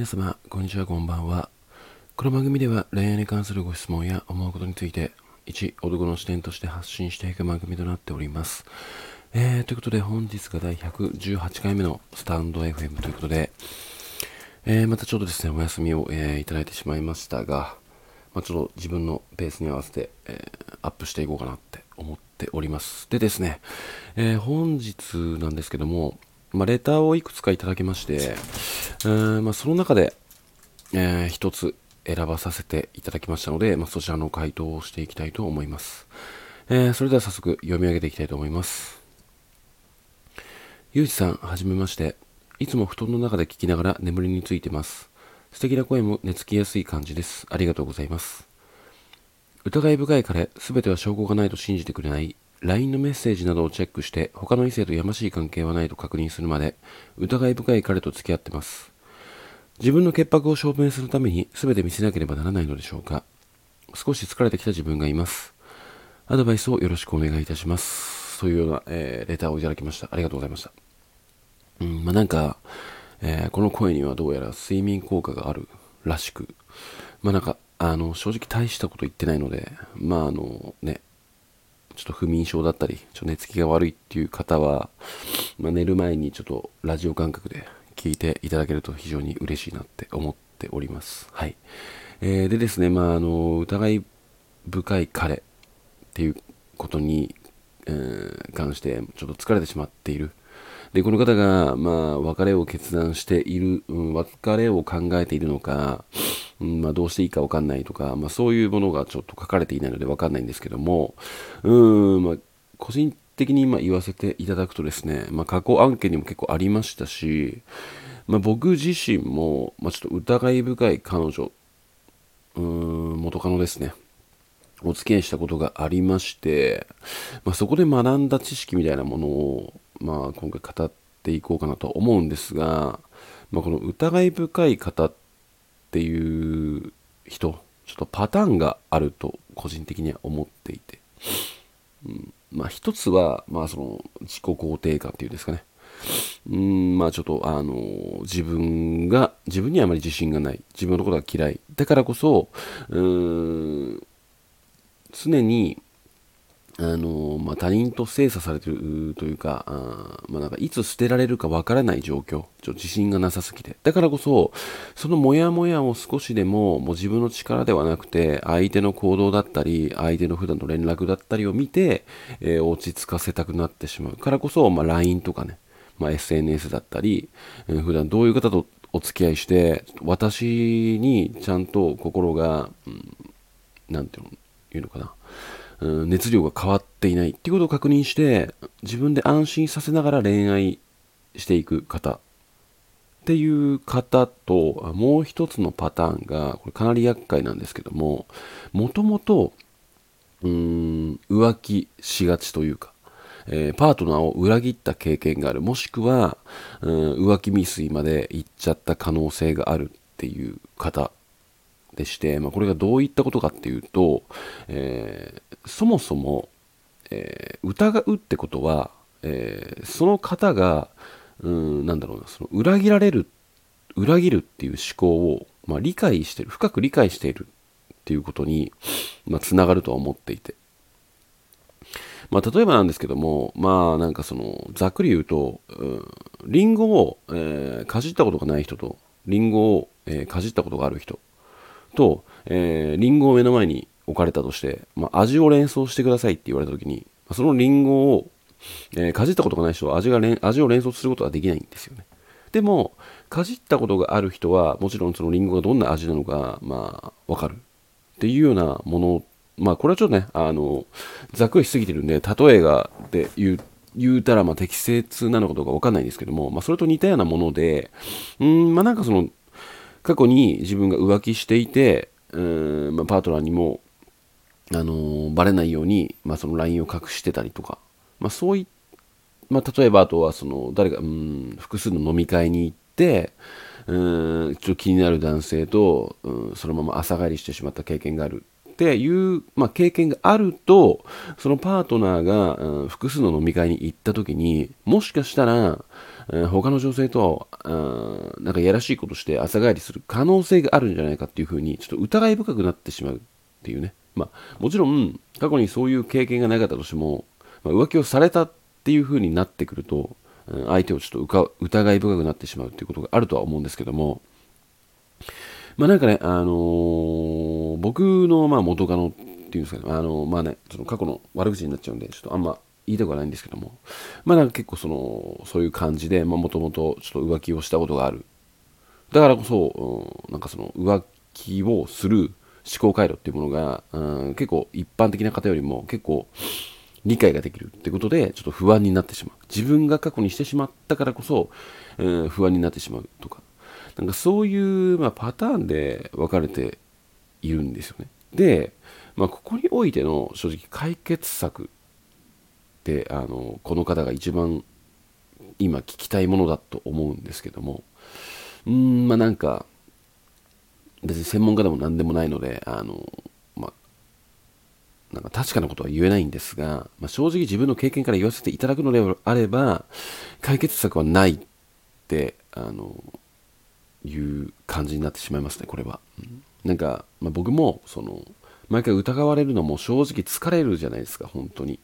皆様、こんにちは、こんばんは。この番組では恋愛に関するご質問や思うことについて、一男の視点として発信していく番組となっております。ということで、本日が第118回目のスタンド FM ということで、またちょっとですね、お休みを、いただいてしまいましたが、ちょっと自分のペースに合わせて、アップしていこうかなって思っております。でですね、本日なんですけども、レターをいくつかいただきまして、その中で、一つ選ばさせていただきましたので、そちらの回答をしていきたいと思います。それでは早速読み上げていきたいと思います。ゆうじさん、はじめまして。いつも布団の中で聞きながら眠りについてます。素敵な声も寝つきやすい感じです。ありがとうございます。疑い深い彼、すべては証拠がないと信じてくれない。LINE のメッセージなどをチェックして他の異性とやましい関係はないと確認するまで疑い深い彼と付き合ってます。自分の潔白を証明するために全て見せなければならないのでしょうか。少し疲れてきた自分がいます。アドバイスをよろしくお願いいたします。というような、レターをいただきました。ありがとうございました。この声にはどうやら睡眠効果があるらしく、正直大したこと言ってないので、ちょっと不眠症だったり、寝つきが悪いっていう方は、寝る前にちょっとラジオ感覚で聞いていただけると非常に嬉しいなって思っております。はい。でですね、疑い深い彼っていうことに、関してちょっと疲れてしまっている。で、この方が、別れを決断している、別れを考えているのか、どうしていいか分かんないとか、そういうものがちょっと書かれていないので分かんないんですけども、個人的に言わせていただくとですね、過去案件にも結構ありましたし、僕自身も、ちょっと疑い深い彼女、元カノですね、お付き合いしたことがありまして、そこで学んだ知識みたいなものを、今回語っていこうかなと思うんですが、この疑い深い方っていう人、ちょっとパターンがあると個人的には思っていて、一つは自己肯定感っていうんですかね、ちょっと自分にあまり自信がない、自分のことが嫌いだからこそ常に他人と精査されてるというか、いつ捨てられるかわからない状況、自信がなさすぎて、だからこそそのモヤモヤを少しでも、自分の力ではなくて相手の行動だったり相手の普段の連絡だったりを見て、落ち着かせたくなってしまうからこそ、LINE とかね、SNS だったり、普段どういう方とお付き合いして、私にちゃんと心が、なんていうのかな、熱量が変わっていないっていうことを確認して、自分で安心させながら恋愛していく方っていう方と、もう一つのパターンがこれかなり厄介なんですけども、もともと浮気しがちというか、パートナーを裏切った経験がある、もしくは浮気未遂まで行っちゃった可能性があるっていう方でして、これがどういったことかっていうと、そもそも、疑うってことは、その方が裏切るっていう思考を、理解してる、深く理解しているっていうことにつながるとは思っていて、例えばなんですけども、ざっくり言うと、リンゴを、かじったことがない人とリンゴを、かじったことがある人と、リンゴを目の前に置かれたとして、味を連想してくださいって言われたときに、そのリンゴを、かじったことがない人は味を連想することはできないんですよね。でも、かじったことがある人は、もちろんそのリンゴがどんな味なのか、わかるっていうようなもの、これはちょっとね、ざっくりしすぎてるんで、例えがで言うたら、適切なのかどうかわかんないんですけども、それと似たようなもので、過去に自分が浮気していて、パートナーにも、バレないように、その LINE を隠してたりとか、例えばあとは誰か、複数の飲み会に行って、ちょっと気になる男性と、そのまま朝帰りしてしまった経験があるっっていう、経験があると、そのパートナーが、複数の飲み会に行った時に、もしかしたら、他の女性と、なんかやらしいことして朝帰りする可能性があるんじゃないかっていうふうに、ちょっと疑い深くなってしまうっていうね。もちろん、過去にそういう経験がなかったとしても、浮気をされたっていうふうになってくると、相手をちょっと疑い深くなってしまうっていうことがあるとは思うんですけども、僕の元カノっていうんですかね、ちょっと過去の悪口になっちゃうんで、ちょっとあんま言いたくはないんですけども、結構そういう感じで、もともとちょっと浮気をしたことがある。だからこそ、浮気をする思考回路っていうものが、結構一般的な方よりも結構理解ができるってことで、ちょっと不安になってしまう。自分が過去にしてしまったからこそ、不安になってしまうとか。そういう、パターンで分かれているんですよね。で、ここにおいての正直解決策ってこの方が一番今聞きたいものだと思うんですけども、別に専門家でも何でもないので確かなことは言えないんですが、正直自分の経験から言わせていただくのであれば、解決策はないっていう感じになってしまいますね、これは。僕も毎回疑われるのも正直疲れるじゃないですか、本当に。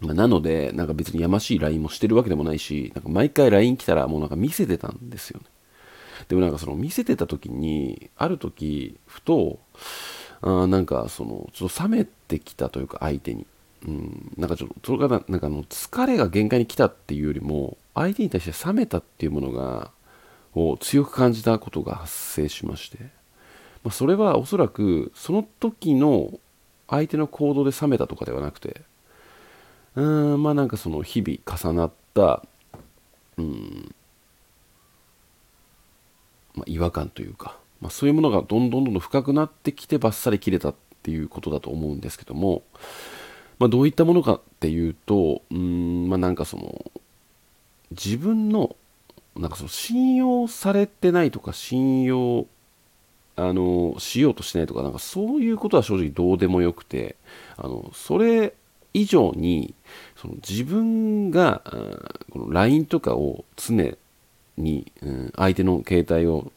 なので別にやましい LINE もしてるわけでもないし、毎回 LINE 来たらもう見せてたんですよね。でも見せてた時に、ある時ふとちょっと冷めてきたというか、相手にちょっとそれが疲れが限界に来たっていうよりも、相手に対して冷めたっていうものを強く感じたことが発生しまして、それはおそらくその時の相手の行動で冷めたとかではなくて、日々重なった、違和感というか、そういうものがどんどん深くなってきてバッサリ切れたっていうことだと思うんですけども、どういったものかっていうと、自分の信用されてないとか、信用しようとしてないとか、そういうことは正直どうでもよくて、それ以上に自分がこの LINE とかを常に相手の携帯を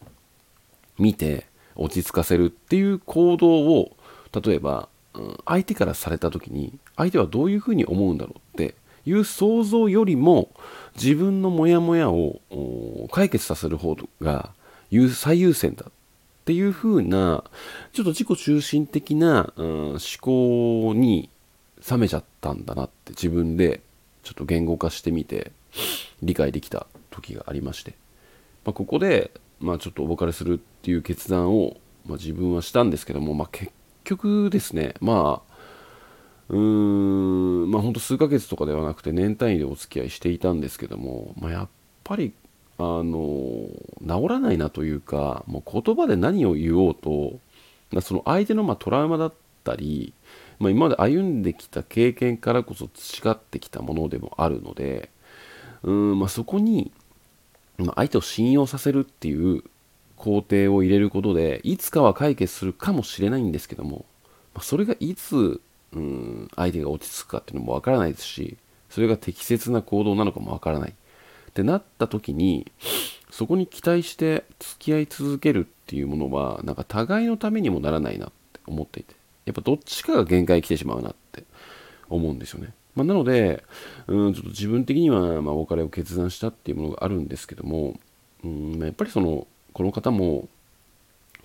見て落ち着かせるっていう行動を、例えば相手からされた時に、相手はどういうふうに思うんだろうっていう想像よりも、自分のモヤモヤを解決させる方が最優先だっていうふうな、ちょっと自己中心的な思考に冷めちゃったんだなって、自分でちょっと言語化してみて理解できた時がありまして、ここでちょっとお別れするっていう決断を自分はしたんですけども、結局ですね、ほんと数ヶ月とかではなくて年単位でお付き合いしていたんですけども、やっぱり治らないなというか、もう言葉で何を言おうと、その相手のトラウマだったり、今まで歩んできた経験からこそ培ってきたものでもあるので、そこに相手を信用させるっていう工程を入れることで、いつかは解決するかもしれないんですけども、それがいつ相手が落ち着くかっていうのもわからないですし、それが適切な行動なのかもわからないってなった時に、そこに期待して付き合い続けるっていうものは互いのためにもならないなって思っていて、やっぱどっちかが限界来てしまうなって思うんですよね。なので、ちょっと自分的にはお別れを決断したっていうものがあるんですけども、やっぱりこの方も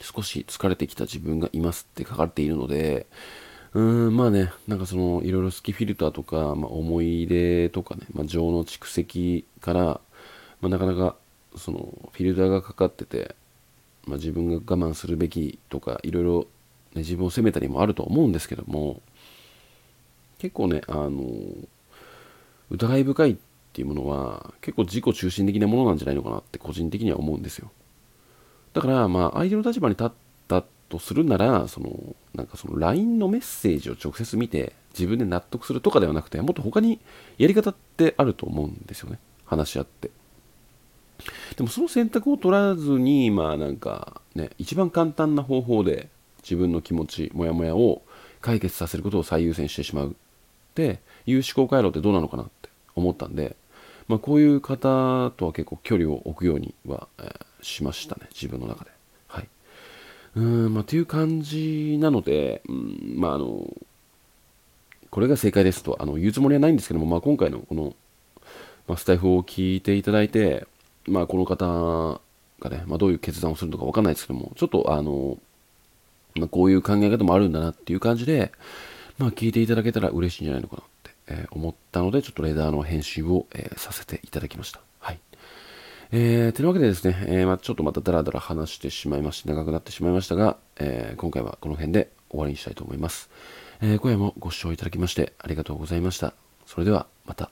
少し疲れてきた自分がいますって書かれているので、いろいろ好きフィルターとか、思い出とかね、情の蓄積から、なかなかフィルターがかかってて、自分が我慢するべきとか、いろいろ、自分を責めたりもあると思うんですけども、結構疑い深いっていうものは、結構自己中心的なものなんじゃないのかなって個人的には思うんですよ。だから相手の立場に立ったとするなら、LINE のメッセージを直接見て自分で納得するとかではなくて、もっと他にやり方ってあると思うんですよね、話し合って。でもその選択を取らずに、一番簡単な方法で自分の気持ち、モヤモヤを解決させることを最優先してしまうっていう思考回路ってどうなのかなって思ったんで、まあ、こういう方とは結構距離を置くようには、しましたね、自分の中で。はい。まあ、という感じなので、まあ、これが正解ですと言うつもりはないんですけども、まあ、今回のこの、まあ、スタイフを聞いていただいて、まあ、この方がね、まあ、どういう決断をするのかわかんないですけども、ちょっとまあ、こういう考え方もあるんだなっていう感じで、まあ、聞いていただけたら嬉しいんじゃないのかなって、思ったので、ちょっとレターの返信を、させていただきました。はい。というわけでですね、まあ、ちょっとまたダラダラ話してしまいまして、長くなってしまいましたが、今回はこの辺で終わりにしたいと思います。今夜もご視聴いただきましてありがとうございました。それではまた。